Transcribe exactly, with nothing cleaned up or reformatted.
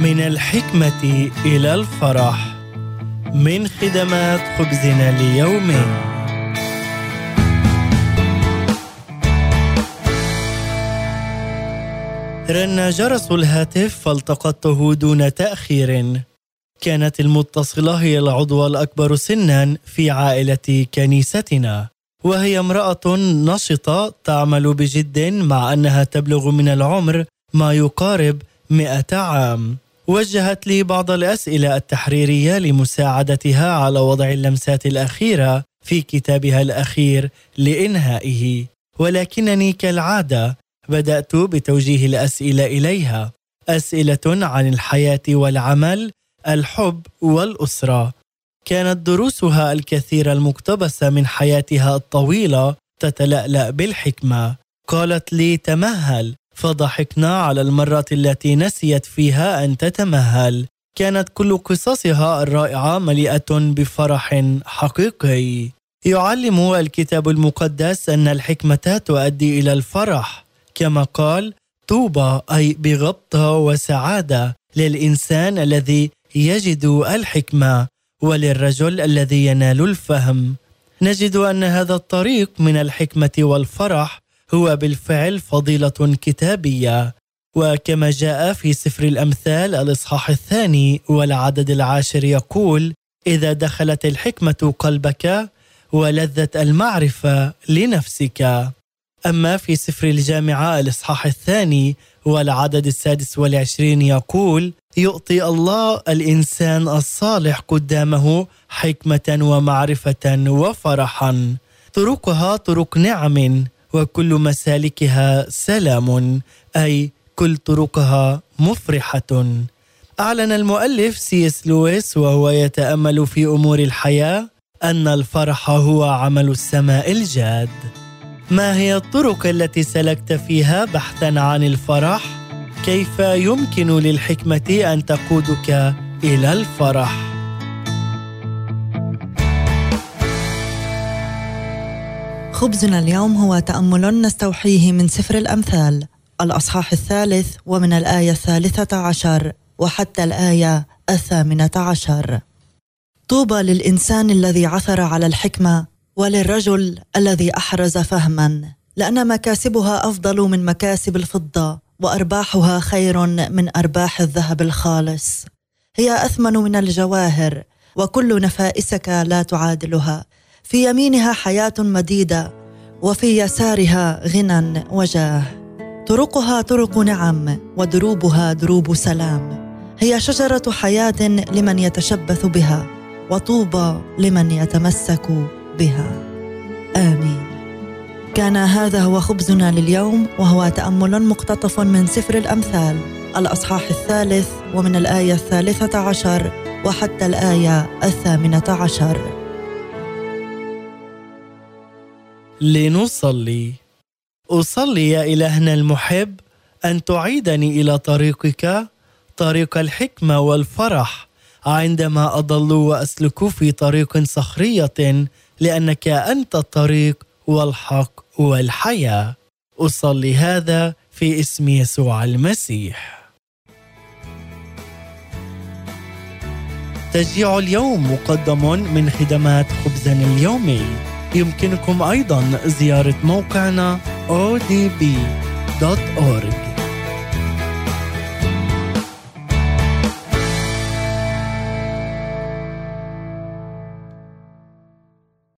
من الحكمة إلى الفرح، من خدمات خبزنا اليومي. رن جرس الهاتف فالتقطته دون تأخير. كانت المتصلة هي العضو الأكبر سنا في عائلة كنيستنا، وهي امرأة نشطة تعمل بجد مع أنها تبلغ من العمر ما يقارب مئة عام. وجهت لي بعض الأسئلة التحريرية لمساعدتها على وضع اللمسات الأخيرة في كتابها الأخير لإنهائه، ولكنني كالعادة بدأت بتوجيه الأسئلة إليها، أسئلة عن الحياة والعمل، الحب والأسرة. كانت دروسها الكثيرة المقتبسة من حياتها الطويلة تتلألأ بالحكمة. قالت لي تمهل، فضحكنا على المرة التي نسيت فيها أن تتمهل. كانت كل قصصها الرائعة مليئة بفرح حقيقي. يعلم الكتاب المقدس أن الحكمة تؤدي إلى الفرح، كما قال طوبى أي بغبطة وسعادة للإنسان الذي يجد الحكمة وللرجل الذي ينال الفهم. نجد أن هذا الطريق من الحكمة والفرح هو بالفعل فضيلة كتابية، وكما جاء في سفر الأمثال الإصحاح الثاني والعدد العاشر يقول: إذا دخلت الحكمة قلبك ولذت المعرفة لنفسك. أما في سفر الجامعة الإصحاح الثاني والعدد السادس والعشرين يقول: يعطي الله الإنسان الصالح قدامه حكمة ومعرفة وفرحا، طرقها طرق نعم وكل مسالكها سلام، أي كل طرقها مفرحة. أعلن المؤلف سي اس لويس وهو يتأمل في أمور الحياة أن الفرح هو عمل السماء الجاد. ما هي الطرق التي سلكت فيها بحثاً عن الفرح؟ كيف يمكن للحكمة أن تقودك إلى الفرح؟ خبزنا اليوم هو تأمل نستوحيه من سفر الأمثال الأصحاح الثالث ومن الآية الثالثة عشر وحتى الآية الثامنة عشر. طوبى للإنسان الذي عثر على الحكمة وللرجل الذي أحرز فهما، لأن مكاسبها أفضل من مكاسب الفضة وأرباحها خير من أرباح الذهب الخالص، هي أثمن من الجواهر وكل نفائسك لا تعادلها، في يمينها حياة مديدة وفي يسارها غنى وجاه، طرقها طرق نعم ودروبها دروب سلام، هي شجرة حياة لمن يتشبث بها وطوبى لمن يتمسك بها. آمين. كان هذا هو خبزنا لليوم، وهو تأمل مقتطف من سفر الأمثال الأصحاح الثالث ومن الآية الثالثة عشر وحتى الآية الثامنة عشر. لنصلي. أصلي يا إلهنا المحب أن تعيدني إلى طريقك، طريق الحكمة والفرح، عندما أضل وأسلك في طريق صخرية، لأنك أنت الطريق والحق والحياة. أصلي هذا في اسم يسوع المسيح. تشجيع اليوم مقدم من خدمات خبزنا اليومي. يمكنكم أيضاً زيارة موقعنا o d b dot org.